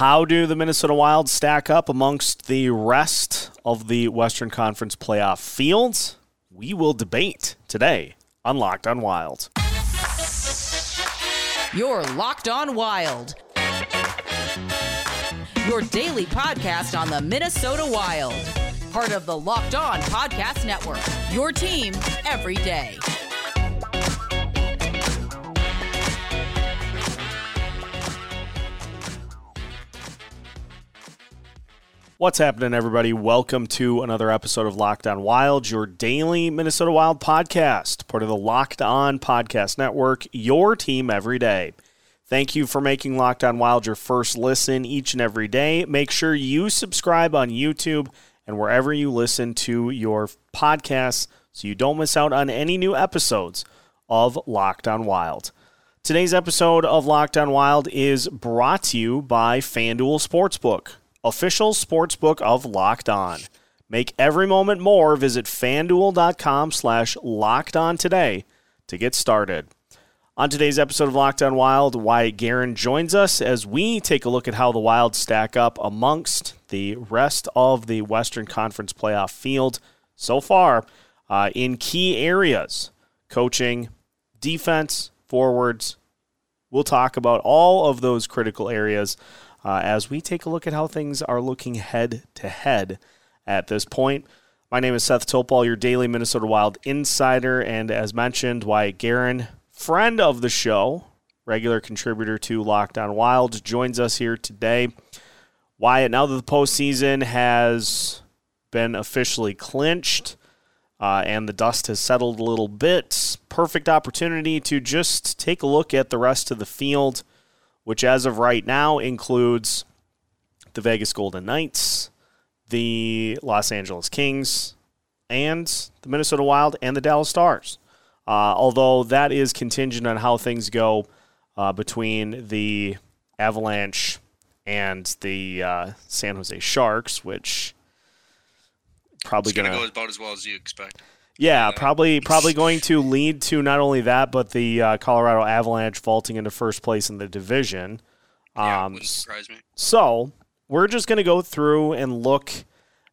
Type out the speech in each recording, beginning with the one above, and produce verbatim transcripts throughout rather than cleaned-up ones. How do the Minnesota Wild stack up amongst the rest of the Western Conference playoff fields? We will debate today on Locked on Wild. You're Locked on Wild. Your daily podcast on the Minnesota Wild. Part of the Locked on Podcast Network. Your team every day. What's happening, everybody? Welcome to another episode of Locked on Wild, your daily Minnesota Wild podcast, part of the Locked on Podcast Network, your team every day. Thank you for making Locked on Wild your first listen each and every day. Make sure you subscribe on YouTube and wherever you listen to your podcasts so you don't miss out on any new episodes of Locked on Wild. Today's episode of Locked on Wild is brought to you by FanDuel Sportsbook, official sportsbook of Locked On. Make every moment more. Visit FanDuel.com slash Locked On today to get started. On today's episode of Locked On Wild, Wyatt Garin joins us as we take a look at how the Wild stack up amongst the rest of the Western Conference playoff field so far uh, in key areas: coaching, defense, forwards. We'll talk about all of those critical areas Uh, as we take a look at how things are looking head-to-head at this point. My name is Seth Topal, your daily Minnesota Wild insider, and as mentioned, Wyatt Garin, friend of the show, regular contributor to Locked on Wild, joins us here today. Wyatt, now that the postseason has been officially clinched uh, and the dust has settled a little bit, perfect opportunity to just take a look at the rest of the field, which as of right now includes the Vegas Golden Knights, the Los Angeles Kings, and the Minnesota Wild and the Dallas Stars. Uh, although that is contingent on how things go uh, between the Avalanche and the uh, San Jose Sharks, which probably going to go about as well as you expect. Yeah, probably probably going to lead to not only that, but the uh, Colorado Avalanche vaulting into first place in the division. Um, yeah, wouldn't surprise me. So we're just going to go through and look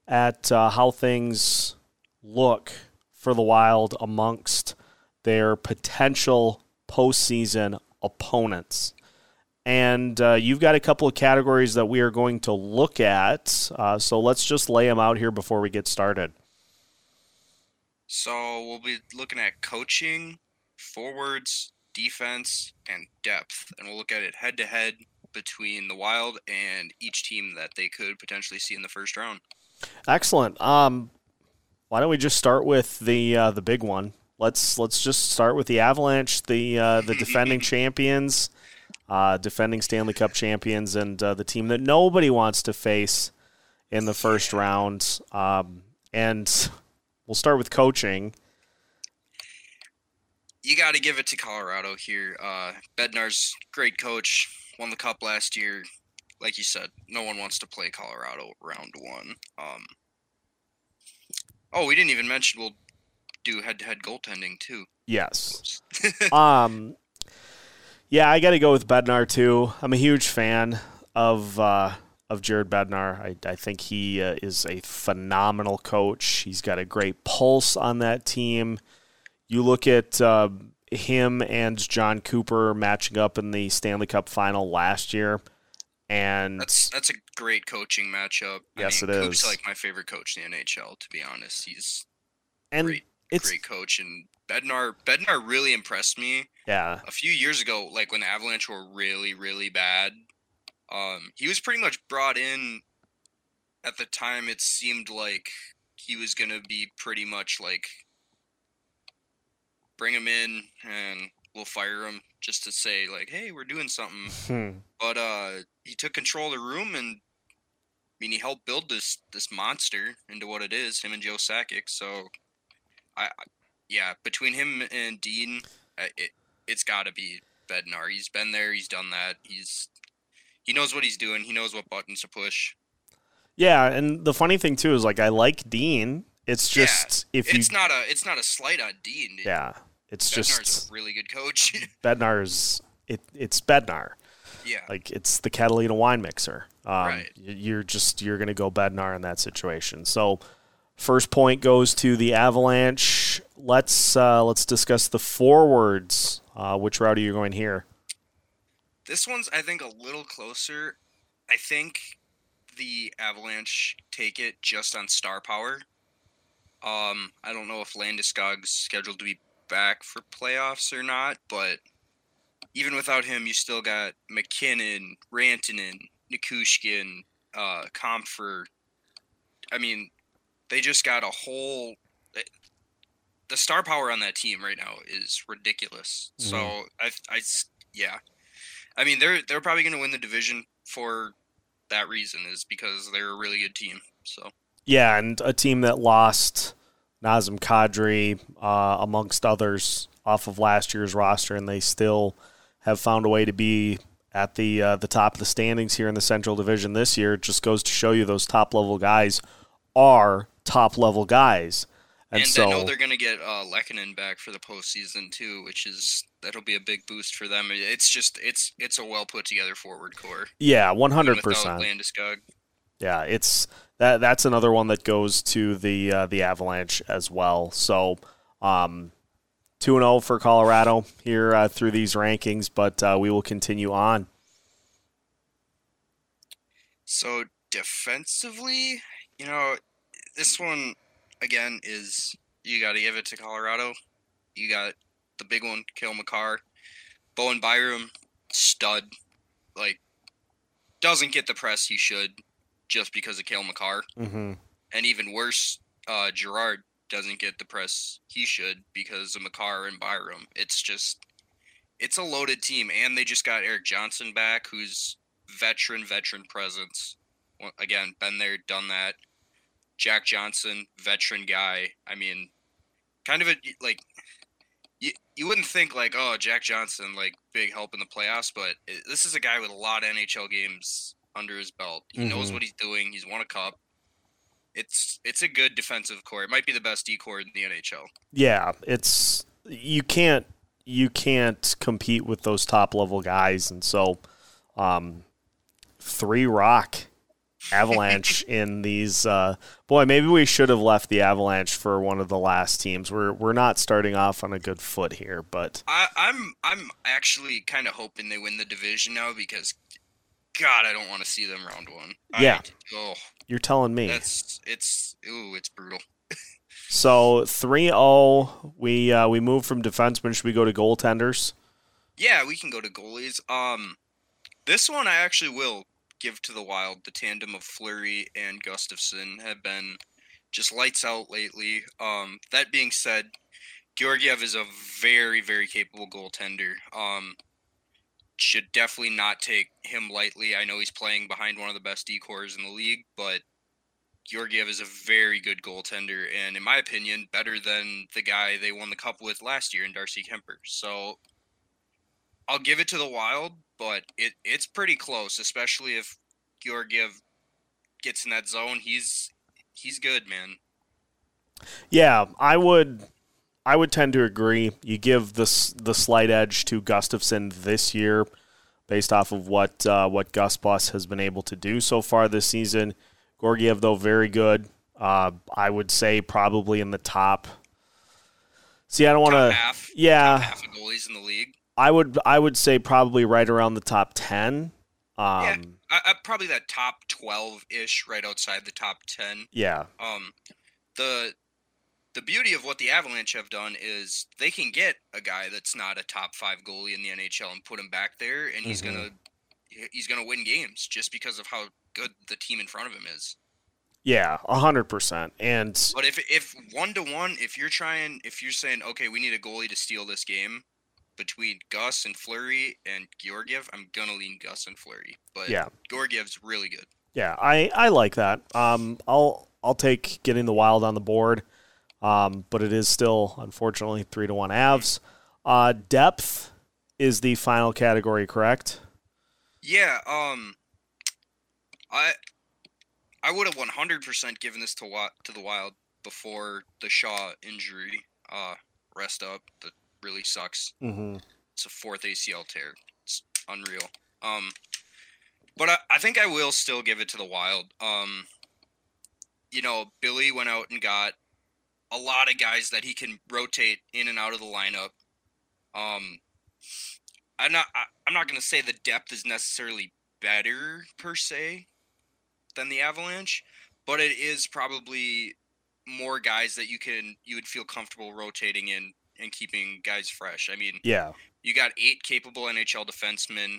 at uh, how things look for the Wild amongst their potential postseason opponents. And uh, you've got a couple of categories that we are going to look at, uh, so let's just lay them out here before we get started. So we'll be looking at coaching, forwards, defense, and depth. And we'll look at it head-to-head between the Wild and each team that they could potentially see in the first round. Excellent. Um, why don't we just start with the uh, the big one? Let's let's just start with the Avalanche, the uh, the defending champions, uh, defending Stanley Cup champions, and uh, the team that nobody wants to face in the first round. Um, and... We'll start with coaching. You got to give it to Colorado here. Uh, Bednar's great coach, won the cup last year. Like you said, no one wants to play Colorado round one. Um, oh, we didn't even mention we'll do head-to-head goaltending too. Yes. um. Yeah, I got to go with Bednar too. I'm a huge fan of Uh, Of Jared Bednar. I, I think he uh, is a phenomenal coach. He's got a great pulse on that team. You look at uh, him and John Cooper matching up in the Stanley Cup final last year, and that's that's a great coaching matchup. Yes, I mean, it Coop's is. Like my favorite coach in the N H L, to be honest. He's and great, it's, great coach, and Bednar Bednar really impressed me. Yeah, a few years ago, like when the Avalanche were really really bad. Um, he was pretty much brought in at the time. It seemed like he was going to be pretty much like, bring him in and we'll fire him just to say like, hey, we're doing something. Hmm. But uh, he took control of the room, and I mean, he helped build this this monster into what it is, him and Joe Sakic. So, I yeah, between him and Dean, it, it's got to be Bednar. He's been there. He's done that. He's... He knows what he's doing. He knows what buttons to push. Yeah, and the funny thing too is like I like Dean. It's just yeah, if it's you, not a it's not a slight on Dean. Dude. Yeah, it's Bednar's just a really good coach. Bednar's it it's Bednar. Yeah, like it's the Catalina wine mixer. Um, right. You're just you're going to go Bednar in that situation. So first point goes to the Avalanche. Let's uh, let's discuss the forwards. Uh, which route are you going here? This one's, I think, a little closer. I think the Avalanche take it just on star power. Um, I don't know if Landeskog's scheduled to be back for playoffs or not, but even without him, you still got McKinnon, Rantanen, Nikushkin, uh, Compher. I mean, they just got a whole – the star power on that team right now is ridiculous. Mm-hmm. So, I, I, yeah. I mean, they're they're probably going to win the division for that reason, is because they're a really good team. So yeah, and a team that lost Nazem Kadri, uh, amongst others, off of last year's roster, and they still have found a way to be at the uh, the top of the standings here in the Central Division this year. It just goes to show you those top-level guys are top-level guys. And, and so, I know they're going to get uh, Lekkanen back for the postseason too, which is that'll be a big boost for them. It's just it's it's a well put together forward core. Yeah, one hundred percent. Landeskog. Yeah, it's that that's another one that goes to the uh, the Avalanche as well. So, um, two and zero for Colorado here uh, through these rankings, but uh, we will continue on. So defensively, you know, this one. Again, is you got to give it to Colorado. You got the big one, Kale McCarr. Bowen Byram, stud. Like, doesn't get the press he should just because of Kale McCarr. Mm-hmm. And even worse, uh, Gerard doesn't get the press he should because of McCarr and Byram. It's just, it's a loaded team. And they just got Eric Johnson back, who's veteran, veteran presence. Well, again, been there, done that. Jack Johnson, veteran guy. I mean, kind of a, like, you, you wouldn't think, like, oh, Jack Johnson, like, big help in the playoffs, but it, this is a guy with a lot of N H L games under his belt. He mm-hmm. knows what he's doing. He's won a cup. It's it's a good defensive core. It might be the best D core in the N H L. Yeah, it's, you can't, you can't compete with those top-level guys, and so um, three rock. Avalanche in these uh, boy, maybe we should have left the Avalanche for one of the last teams. We're we're not starting off on a good foot here, but I, I'm I'm actually kind of hoping they win the division now because, God, I don't want to see them round one. Yeah, I, oh, you're telling me that's it's ooh, it's brutal. So three oh, we uh, we move from defensemen. Should we go to goaltenders? Yeah, we can go to goalies. Um, this one I actually will. Give to the Wild. The tandem of Fleury and Gustafson have been just lights out lately. Um, that being said, Georgiev is a very, very capable goaltender. Um, should definitely not take him lightly. I know he's playing behind one of the best D cores in the league, but Georgiev is a very good goaltender, and in my opinion, better than the guy they won the cup with last year in Darcy Kemper. So I'll give it to the Wild, but it, it's pretty close, especially if Georgiev gets in that zone. He's he's good, man. Yeah, I would I would tend to agree. You give this the slight edge to Gustafson this year, based off of what uh, what Gus Bus has been able to do so far this season. Georgiev, though, very good. Uh, I would say probably in the top. See, I don't want to. Yeah, top half of goalies in the league. I would I would say probably right around the top ten. Um, yeah, I, I, probably that top twelve-ish, right outside the top ten. Yeah. Um, the the beauty of what the Avalanche have done is they can get a guy that's not a top five goalie in the N H L and put him back there, and he's mm-hmm. gonna he's gonna win games just because of how good the team in front of him is. Yeah, a hundred percent. And but if if one to one, if you're trying, if you're saying, okay, we need a goalie to steal this game. Between Gus and Fleury and Georgiev, I'm going to lean Gus and Fleury. But yeah. Georgiev's really good. Yeah, I, I like that. Um, I'll I'll take getting the Wild on the board, um, but it is still, unfortunately, three to one Avs. Uh, depth is the final category, correct? Yeah. Um, I I would have one hundred percent given this to to the Wild before the Shaw injury. Uh, rest up. The really sucks. Mm-hmm. It's a fourth A C L tear. It's unreal. Um, But I, I think I will still give it to the Wild. Um, you know, Billy went out and got a lot of guys that he can rotate in and out of the lineup. Um, I'm not. I, I'm not going to say the depth is necessarily better per se than the Avalanche, but it is probably more guys that you can you would feel comfortable rotating in and keeping guys fresh. I mean, yeah, you got eight capable N H L defensemen,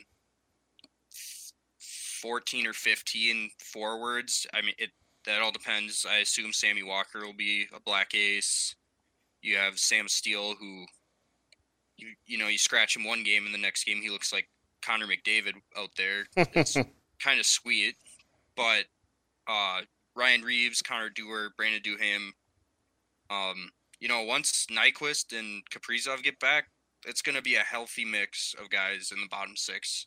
fourteen or fifteen forwards. I mean, it that all depends. I assume Sammy Walker will be a black ace. You have Sam Steele, who you you know you scratch him one game and the next game he looks like Connor McDavid out there. It's kind of sweet, but uh, Ryan Reeves, Connor Dewar, Brandon Duham. Um, you know, once Nyquist and Kaprizov get back, it's going to be a healthy mix of guys in the bottom six.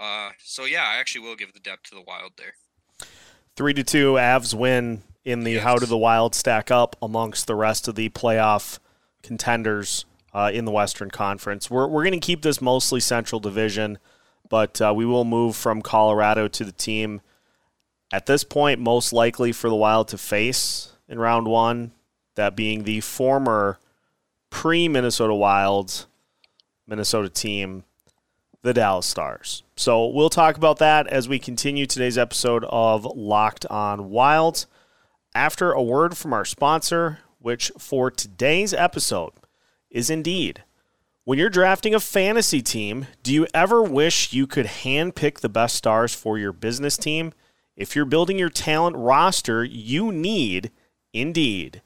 Uh, so yeah, I actually will give the depth to the Wild there. Three to two, Avs win in the yes. How do the Wild stack up amongst the rest of the playoff contenders uh, in the Western Conference? We're we're going to keep this mostly Central Division, but uh, we will move from Colorado to the team at this point most likely for the Wild to face in round one, that being the former pre-Minnesota Wild Minnesota team, the Dallas Stars. So we'll talk about that as we continue today's episode of Locked on Wild after a word from our sponsor, which for today's episode is Indeed. When you're drafting a fantasy team, do you ever wish you could handpick the best stars for your business team? If you're building your talent roster, you need Indeed.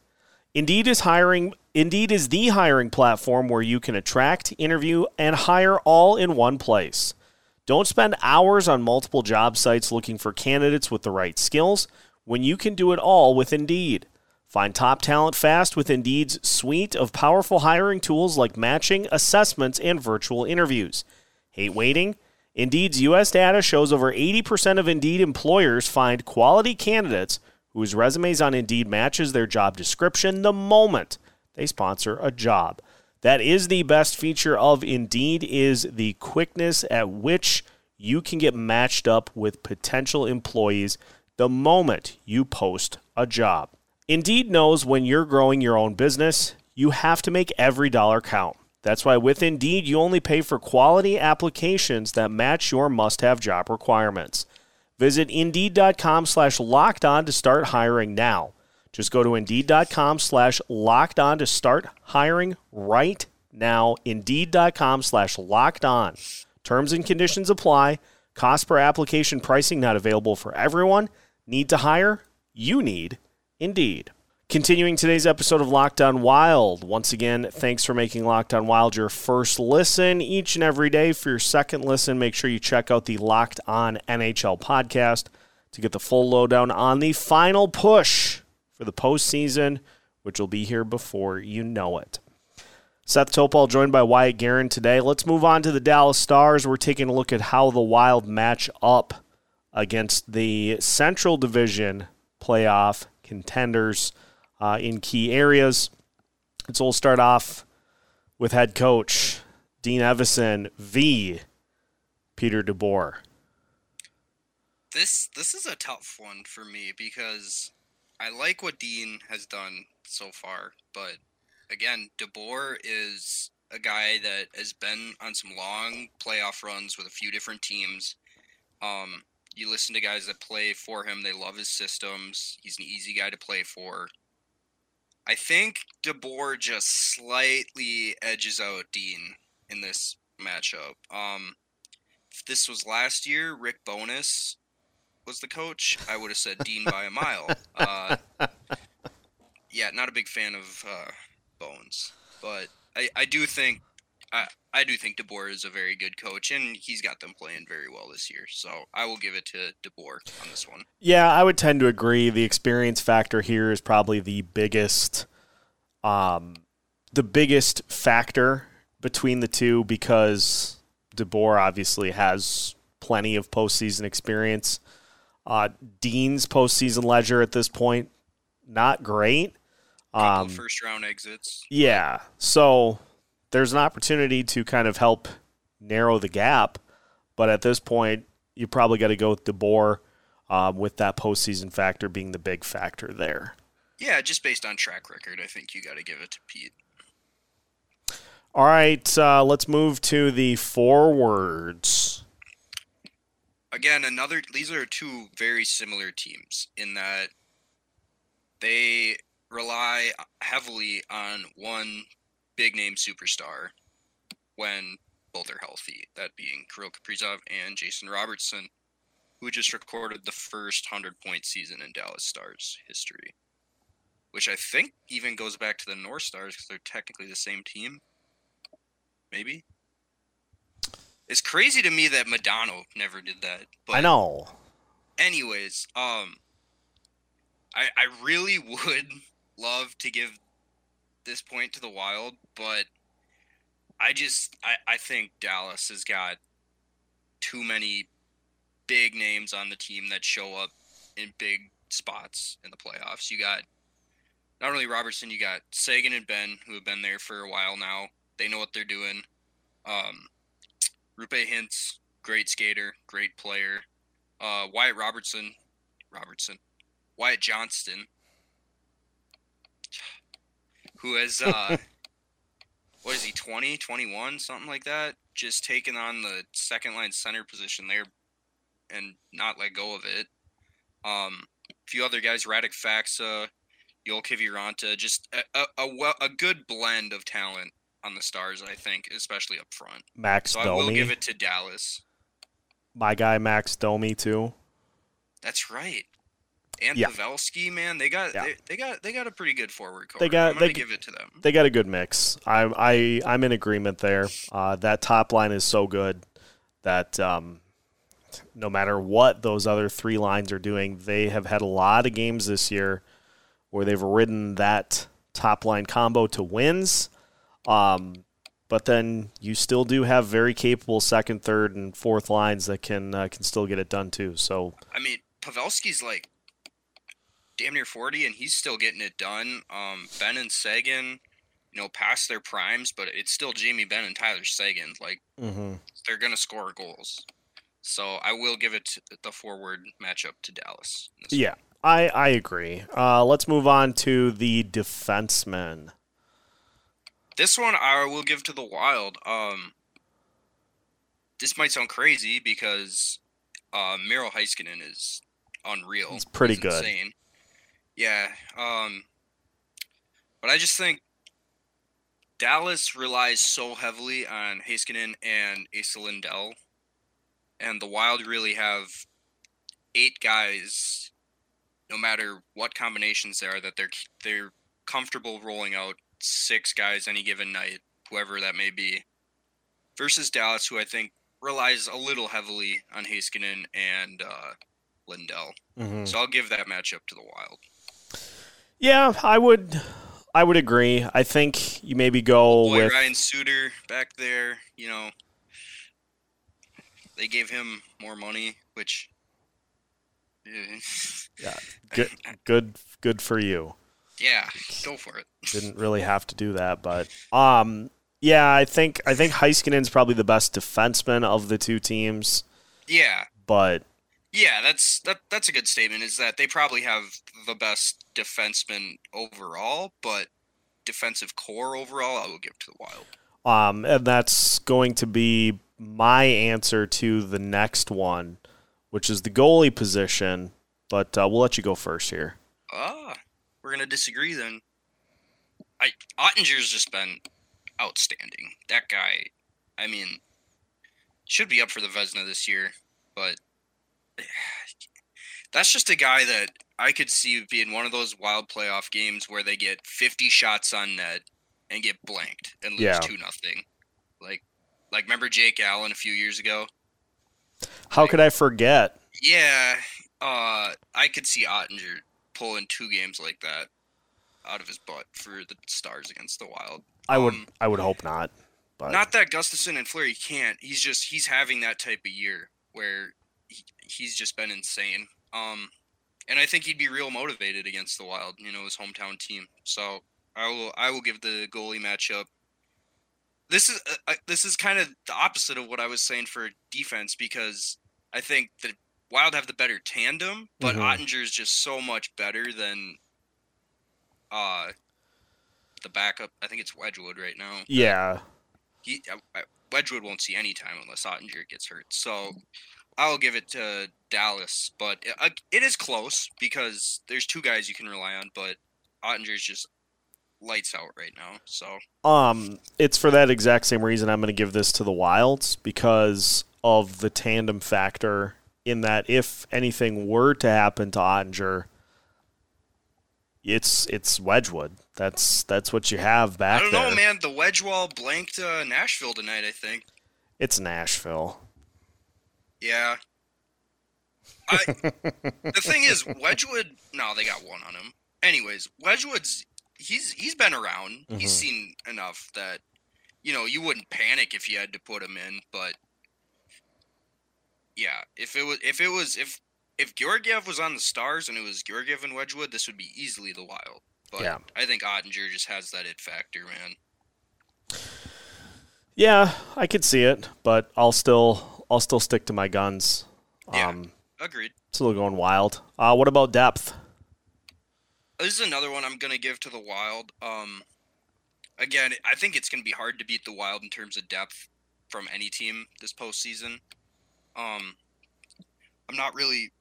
Indeed is hiring Indeed is the hiring platform where you can attract, interview, and hire all in one place. Don't spend hours on multiple job sites looking for candidates with the right skills when you can do it all with Indeed. Find top talent fast with Indeed's suite of powerful hiring tools like matching, assessments, and virtual interviews. Hate waiting? Indeed's U S data shows over eighty percent of Indeed employers find quality candidates whose resumes on Indeed matches their job description the moment they sponsor a job. That is the best feature of Indeed, is the quickness at which you can get matched up with potential employees the moment you post a job. Indeed knows when you're growing your own business, you have to make every dollar count. That's why with Indeed, you only pay for quality applications that match your must-have job requirements. Visit Indeed.com slash locked on to start hiring now. Just go to Indeed.com slash locked on to start hiring right now. Indeed.com slash locked on. Terms and conditions apply. Cost per application pricing not available for everyone. Need to hire? You need Indeed. Continuing today's episode of Locked on Wild. Once again, thanks for making Locked on Wild your first listen each and every day. For your second listen, make sure you check out the Locked on N H L podcast to get the full lowdown on the final push for the postseason, which will be here before you know it. Seth Topal joined by Wyatt Garin today. Let's move on to the Dallas Stars. We're taking a look at how the Wild match up against the Central Division playoff contenders uh, in key areas. And so we'll start off with head coach Dean Evason versus Peter DeBoer. This this is a tough one for me because I like what Dean has done so far, but again, DeBoer is a guy that has been on some long playoff runs with a few different teams. Um, you listen to guys that play for him. They love his systems. He's an easy guy to play for. I think DeBoer just slightly edges out Dean in this matchup. Um, if this was last year, Rick Bowness was the coach, I would have said Dean by a mile. Uh, yeah, not a big fan of uh, Bones, but I, I do think I, I do think DeBoer is a very good coach, and he's got them playing very well this year. So I will give it to DeBoer on this one. Yeah, I would tend to agree. The experience factor here is probably the biggest, um, the biggest factor between the two because DeBoer obviously has plenty of postseason experience. Uh, Dean's postseason ledger at this point, not great. Um, first round exits. Yeah. So there's an opportunity to kind of help narrow the gap. But at this point, you probably got to go with DeBoer, um, with that postseason factor being the big factor there. Yeah, just based on track record, I think you got to give it to Pete. All right, uh, let's move to the forwards. Again, another these are two very similar teams in that they rely heavily on one big-name superstar when both are healthy, that being Kirill Kaprizov and Jason Robertson, who just recorded the first hundred-point season in Dallas Stars history, which I think even goes back to the North Stars because they're technically the same team. Maybe. It's crazy to me that Madonna never did that. But I know. Anyways, um, I I really would love to give this point to the Wild, but I just I, I think Dallas has got too many big names on the team that show up in big spots in the playoffs. You got not only Robertson, you got Sagan and Ben, who have been there for a while now. They know what they're doing. Um, Rupe Hintz, great skater, great player. Uh, Wyatt Robertson, Robertson, Wyatt Johnston, who has, uh, what is he, twenty, twenty-one, something like that? Just taken on the second line center position there and not let go of it. Um, a few other guys, Radek Faksa, Joel Kiviranta, just a, a, a, well, a good blend of talent on the Stars, I think, especially up front. Max Domi. So I will give it to Dallas. My guy, Max Domi, too. That's right. And yeah. Pavelski, man, they got yeah. they, they got they got a pretty good forward core. They got, I'm going to give it to them. They got a good mix. I'm I I'm in agreement there. Uh, that top line is so good that um, no matter what those other three lines are doing, they have had a lot of games this year where they've ridden that top line combo to wins. Um, but then you still do have very capable second, third, and fourth lines that can uh, can still get it done too. So I mean, Pavelski's like damn near forty, and he's still getting it done. Um, Ben and Sagan, you know, past their primes, but it's still Jamie Benn and Tyler Sagan. Like mm-hmm. they're gonna score goals. So I will give it the forward matchup to Dallas. Yeah, I I agree. Uh, let's move on to the defensemen. This one I will give to the Wild. Um, this might sound crazy because uh, Miro Heiskanen is unreal. It's pretty He's good. Insane. Yeah. Um, but I just think Dallas relies so heavily on Heiskanen and Asa Lindell. And the Wild really have eight guys, no matter what combinations they are, that they're they're comfortable rolling out six guys any given night, whoever that may be, versus Dallas, who I think relies a little heavily on Heiskanen and uh, Lindell. Mm-hmm. So I'll give that matchup to the Wild. Yeah, I would I would agree. I think you maybe go Boy, with... Ryan Suter back there, you know, they gave him more money, which... yeah, good, good, good for you. Yeah, go for it. Didn't really have to do that, but um, yeah, I think I think Heiskanen's probably the best defenseman of the two teams. Yeah, but yeah, that's that. That's a good statement. Is that they probably have the best defenseman overall, but defensive core overall, I will give to the Wild. Um, and that's going to be my answer to the next one, which is the goalie position. But uh, we'll let you go first here. Ah. We're going to disagree then. I Oettinger's just been outstanding. That guy, I mean, should be up for the Vezina this year, but that's just a guy that I could see being one of those Wild playoff games where they get fifty shots on net and get blanked and lose two nothing. Yeah. Like, like remember Jake Allen a few years ago? How like, could I forget? Yeah, uh, I could see Oettinger pulling two games like that out of his butt for the Stars against the Wild. I would um, I would hope not. But not that Gustafson and Fleury can't. He's just he's having that type of year where he, he's just been insane. Um, and I think he'd be real motivated against the Wild, you know, his hometown team. So I will I will give the goalie matchup. This is uh, this is kind of the opposite of what I was saying for defense because I think the Wild have the better tandem, but mm-hmm. Oettinger is just so much better than uh, the backup. I think it's Wedgewood right now. Yeah. He, I, I, Wedgewood won't see any time unless Oettinger gets hurt. So I'll give it to Dallas, but it, uh, it is close because there's two guys you can rely on, but Oettinger is just lights out right now. So um, it's for that exact same reason I'm going to give this to the Wilds, because of the tandem factor, in that if anything were to happen to Oettinger, it's it's Wedgewood. That's that's what you have back there. I don't know, there. man. The Wedgewall blanked uh, Nashville tonight, I think. It's Nashville. Yeah. I, the thing is, Wedgewood... No, they got one on him. Anyways, Wedgewood's... He's He's been around. Mm-hmm. He's seen enough that, you know, you wouldn't panic if you had to put him in, but... Yeah, if it was, if it was, if if Georgiev was on the Stars and it was Georgiev and Wedgewood, this would be easily the Wild. But yeah. I think Oettinger just has that it factor, man. Yeah, I could see it, but I'll still, I'll still stick to my guns. Yeah, um, agreed. Still going Wild. Uh, what about depth? This is another one I'm gonna give to the Wild. Um, again, I think it's gonna be hard to beat the Wild in terms of depth from any team this postseason. Um, I'm not really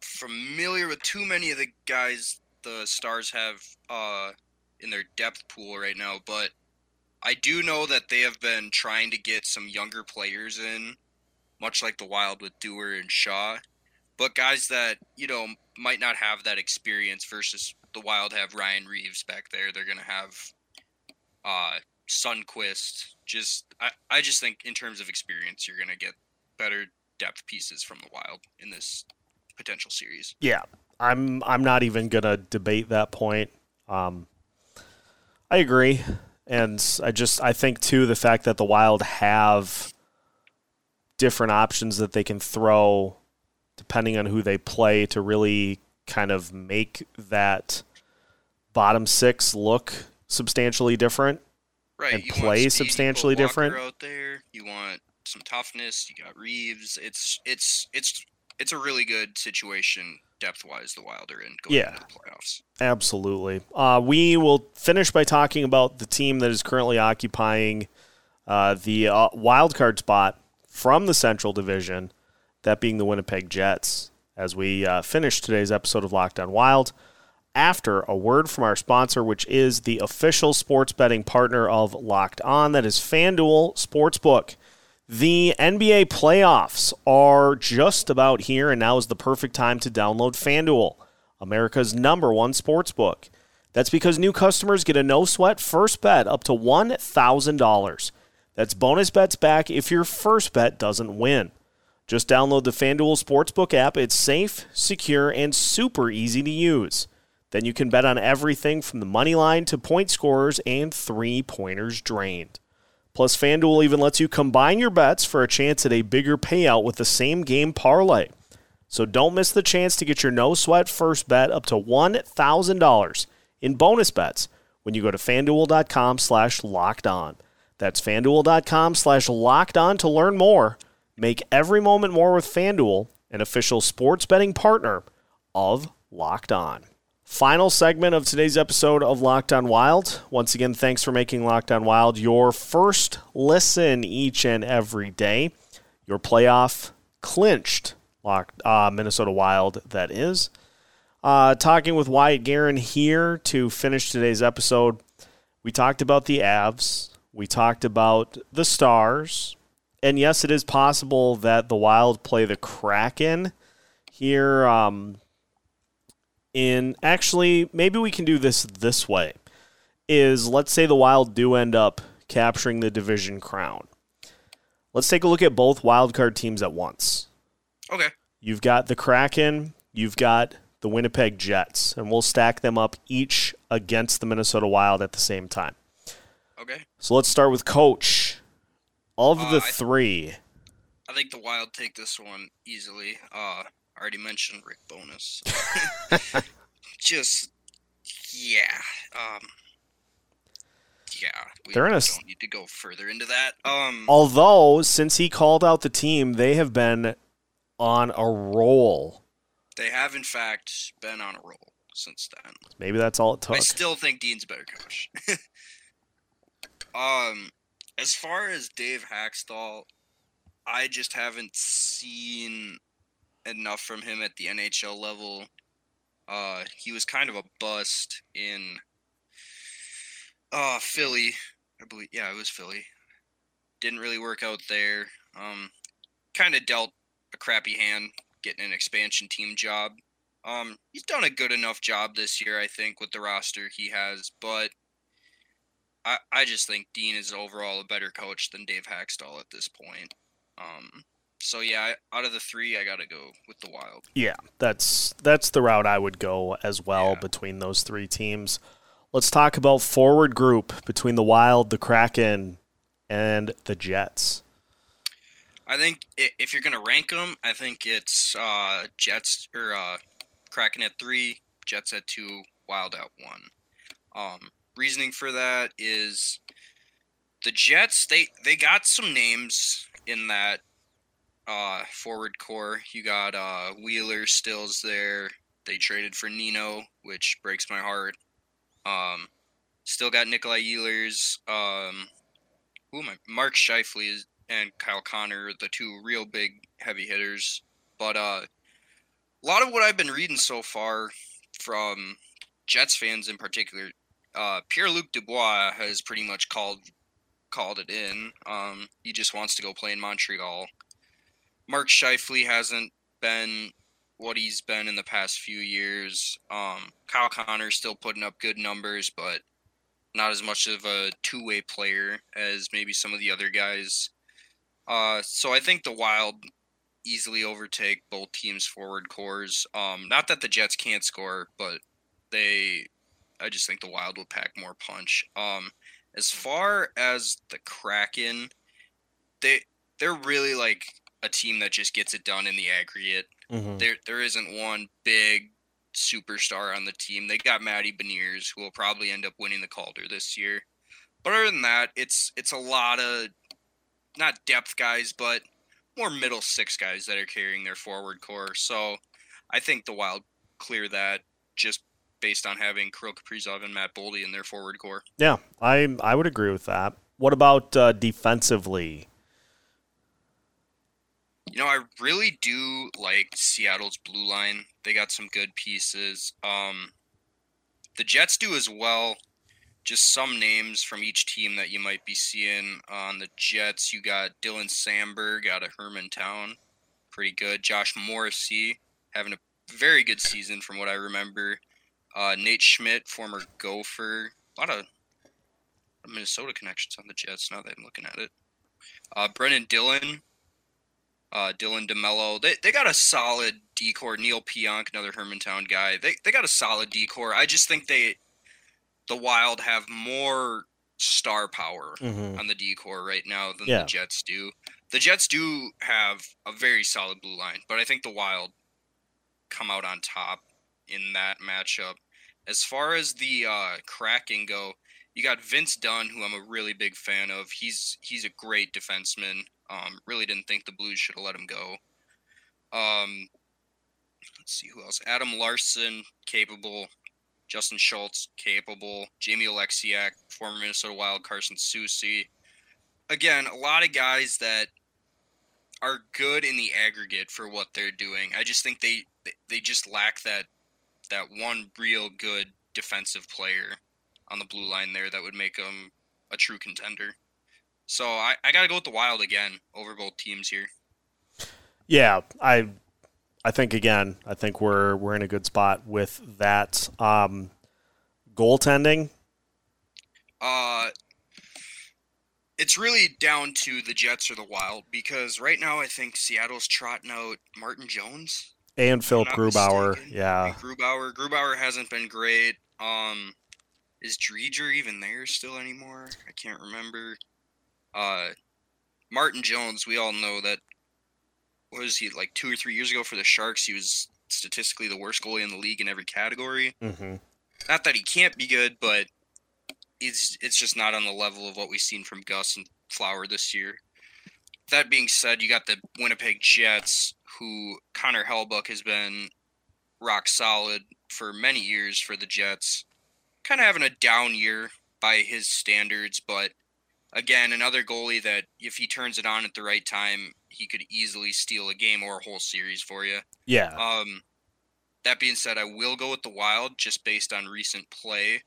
familiar with too many of the guys the Stars have uh, in their depth pool right now, but I do know that they have been trying to get some younger players in, much like the Wild with Doer and Shaw, but guys that, you know, might not have that experience versus the Wild have Ryan Reeves back there. They're going to have uh, Sundquist. Just, I, I just think in terms of experience, you're going to get better depth pieces from the Wild in this potential series. Yeah, I'm I'm not even going to debate that point. Um, I agree. And I just I think, too, the fact that the Wild have different options that they can throw depending on who they play to really kind of make that bottom six look substantially different. Right. And you play want speed, substantially you put Walker different. Out there. You want some toughness. You got Reeves. It's it's it's it's a really good situation depth-wise the Wild are in going yeah, into the playoffs. Absolutely. Uh, we will finish by talking about the team that is currently occupying uh, the uh, wild card spot from the Central Division, that being the Winnipeg Jets, as we uh, finish today's episode of Locked On Wild. After a word from our sponsor, which is the official sports betting partner of Locked On, that is FanDuel Sportsbook. The N B A playoffs are just about here, and now is the perfect time to download FanDuel, America's number one sportsbook. That's because new customers get a no-sweat first bet up to one thousand dollars. That's bonus bets back if your first bet doesn't win. Just download the FanDuel Sportsbook app. It's safe, secure, and super easy to use. Then you can bet on everything from the money line to point scorers and three-pointers drained. Plus, FanDuel even lets you combine your bets for a chance at a bigger payout with the same game parlay. So don't miss the chance to get your no-sweat first bet up to one thousand dollars in bonus bets when you go to FanDuel.com slash locked on. That's FanDuel.com slash locked on to learn more. Make every moment more with FanDuel, an official sports betting partner of Locked On. Final segment of today's episode of Locked On Wild. Once again, thanks for making Locked On Wild your first listen each and every day. Your playoff clinched locked, uh, Minnesota Wild, that is. Uh, talking with Wyatt Garin here to finish today's episode. We talked about the Avs. We talked about the Stars. And yes, it is possible that the Wild play the Kraken here. Um, In actually, maybe we can do this this way, is let's say the Wild do end up capturing the division crown. Let's take a look at both wildcard teams at once. Okay. You've got the Kraken, you've got the Winnipeg Jets, and we'll stack them up each against the Minnesota Wild at the same time. Okay. So let's start with Coach. Of uh, the I three. Th- I think the Wild take this one easily. Uh I already mentioned Rick Bowness. Just, yeah. Um, yeah. We They're in a, don't need to go further into that. Um, although, since he called out the team, they have been on a roll. They have, in fact, been on a roll since then. Maybe that's all it took. I still think Dean's a better coach. um, as far as Dave Hakstol, I just haven't seen enough from him at the N H L level. Uh, he was kind of a bust in uh, Philly. I believe, yeah, it was Philly. Didn't really work out there. Um, kind of dealt a crappy hand getting an expansion team job. Um, he's done a good enough job this year, I think, with the roster he has. But I, I just think Dean is overall a better coach than Dave Hakstol at this point. Um, so, yeah, I, out of the three, I got to go with the Wild. Yeah, that's that's the route I would go as well, yeah, between those three teams. Let's talk about forward group between the Wild, the Kraken, and the Jets. I think if you're going to rank them, I think it's uh, Jets or uh, Kraken at three, Jets at two, Wild at one. Um, reasoning for that is the Jets, they, they got some names in that uh, forward core. You got uh, Wheeler Stills there. They traded for Nino, which breaks my heart. Um, still got Nikolai Ehlers. Um, who am I? Mark Scheifele is. And Kyle Connor, the two real big heavy hitters. But uh, a lot of what I've been reading so far from Jets fans in particular, uh, Pierre-Luc Dubois has pretty much called called it in. Um, he just wants to go play in Montreal. Mark Scheifele hasn't been what he's been in the past few years. Um, Kyle Connor's still putting up good numbers, but not as much of a two-way player as maybe some of the other guys. Uh, so I think the Wild easily overtake both teams' forward cores. Um, not that the Jets can't score, but they, I just think the Wild will pack more punch. Um, as far as the Kraken, they they're really like a team that just gets it done in the aggregate. Mm-hmm. There there isn't one big superstar on the team. They got Matty Beniers, who will probably end up winning the Calder this year. But other than that, it's it's a lot of not depth guys, but more middle six guys that are carrying their forward core. So I think the Wild clear that just based on having Kirill Kaprizov and Matt Boldy in their forward core. Yeah, I I would agree with that. What about uh, defensively? You know, I really do like Seattle's blue line. They got some good pieces. Um, the Jets do as well. Just some names from each team that you might be seeing on the Jets. You got Dylan Samberg out of Hermantown. Pretty good. Josh Morrissey having a very good season from what I remember. Uh, Nate Schmidt, former Gopher. A lot of Minnesota connections on the Jets now that I'm looking at it. Uh, Brennan Dillon. Uh, Dylan DeMello. They they got a solid D-core. Neil Pionk, another Hermantown guy. They, they got a solid D-core. I just think they... the Wild have more star power mm-hmm. on the D-core right now than yeah. the Jets do. The Jets do have a very solid blue line, but I think the Wild come out on top in that matchup. As far as the uh, Kraken go, you got Vince Dunn, who I'm a really big fan of. He's he's a great defenseman. Um, really didn't think the Blues should have let him go. Um, let's see who else. Adam Larson, capable. Justin Schultz, capable. Jamie Oleksiak, former Minnesota Wild. Carson Soucy. Again, a lot of guys that are good in the aggregate for what they're doing. I just think they they just lack that that one real good defensive player on the blue line there that would make them a true contender. So I, I got to go with the Wild again over both teams here. Yeah, I... I think, again, I think we're we're in a good spot with that. Um, goaltending? Uh, it's really down to the Jets or the Wild, because right now I think Seattle's trotting out Martin Jones. And Philip Grubauer, mistaken. yeah. Grubauer. Grubauer hasn't been great. Um, is Dreger even there still anymore? I can't remember. Uh, Martin Jones, we all know that. What was he, like two or three years ago for the Sharks? He was statistically the worst goalie in the league in every category. Mm-hmm. Not that he can't be good, but it's it's just not on the level of what we've seen from Gus and Flower this year. That being said, you got the Winnipeg Jets, who Connor Hellbuck has been rock solid for many years for the Jets. Kind of having a down year by his standards, but again, another goalie that if he turns it on at the right time, he could easily steal a game or a whole series for you. Yeah. Um, that being said, I will go with the Wild just based on recent play,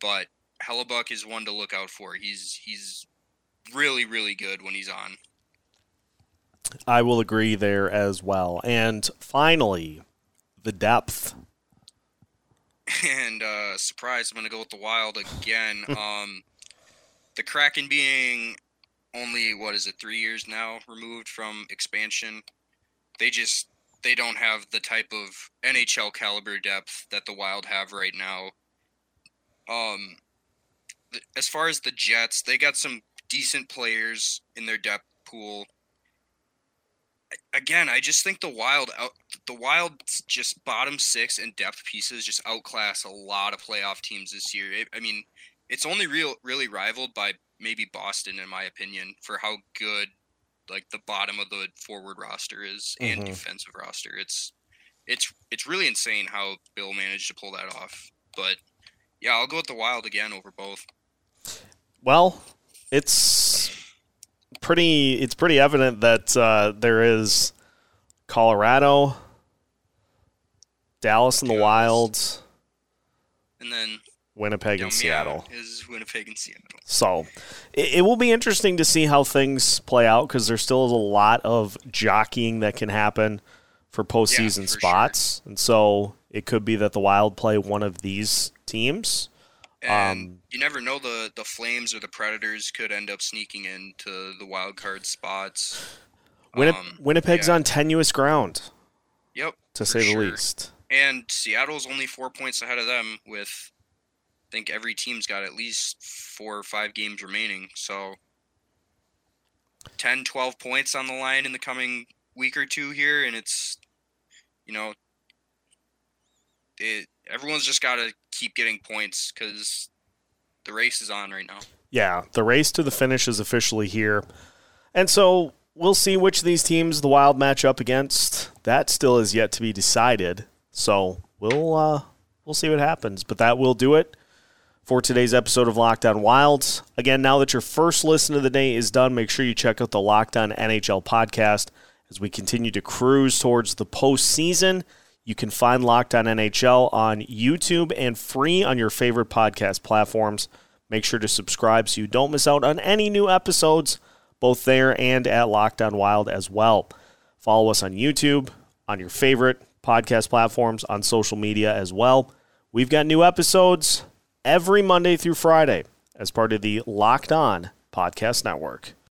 but Hellebuyck is one to look out for. He's he's really, really good when he's on. I will agree there as well. And finally, the depth. And uh, surprise, I'm going to go with the Wild again. um, the Kraken being only, what is it, three years now removed from expansion, they just they don't have the type of N H L caliber depth that the Wild have right now. Um, th- as far as the Jets, they got some decent players in their depth pool. Again, I just think the Wild, out, the Wild's just bottom six and depth pieces just outclass a lot of playoff teams this year. It, I mean, it's only real, really rivaled by maybe Boston, in my opinion, for how good like the bottom of the forward roster is and mm-hmm. defensive roster. It's, it's, it's really insane how Bill managed to pull that off. But yeah, I'll go with the Wild again over both. Well, it's. Pretty, it's pretty evident that uh, there is Colorado, Dallas in the Wild, and then Winnipeg and Seattle. Is Winnipeg and Seattle. So it, it will be interesting to see how things play out because there still is a lot of jockeying that can happen for postseason yeah, for spots, sure. And so it could be that the Wild play one of these teams. And um, you never know, the, the Flames or the Predators could end up sneaking into the wild card spots. Winni- um, Winnipeg's yeah. on tenuous ground. Yep. To say sure. the least. And Seattle's only four points ahead of them with, I think every team's got at least four or five games remaining. So ten, twelve points on the line in the coming week or two here. And it's, you know, it, everyone's just got to keep getting points because the race is on right now. Yeah, the race to the finish is officially here. And so we'll see which of these teams the Wild match up against. That still is yet to be decided. So we'll uh, we'll see what happens. But that will do it for today's episode of Locked On Wilds. Again, now that your first listen of the day is done, make sure you check out the Locked On N H L podcast as we continue to cruise towards the postseason. You can find Locked On N H L on YouTube and free on your favorite podcast platforms. Make sure to subscribe so you don't miss out on any new episodes, both there and at Locked On Wild as well. Follow us on YouTube, on your favorite podcast platforms, on social media as well. We've got new episodes every Monday through Friday as part of the Locked On Podcast Network.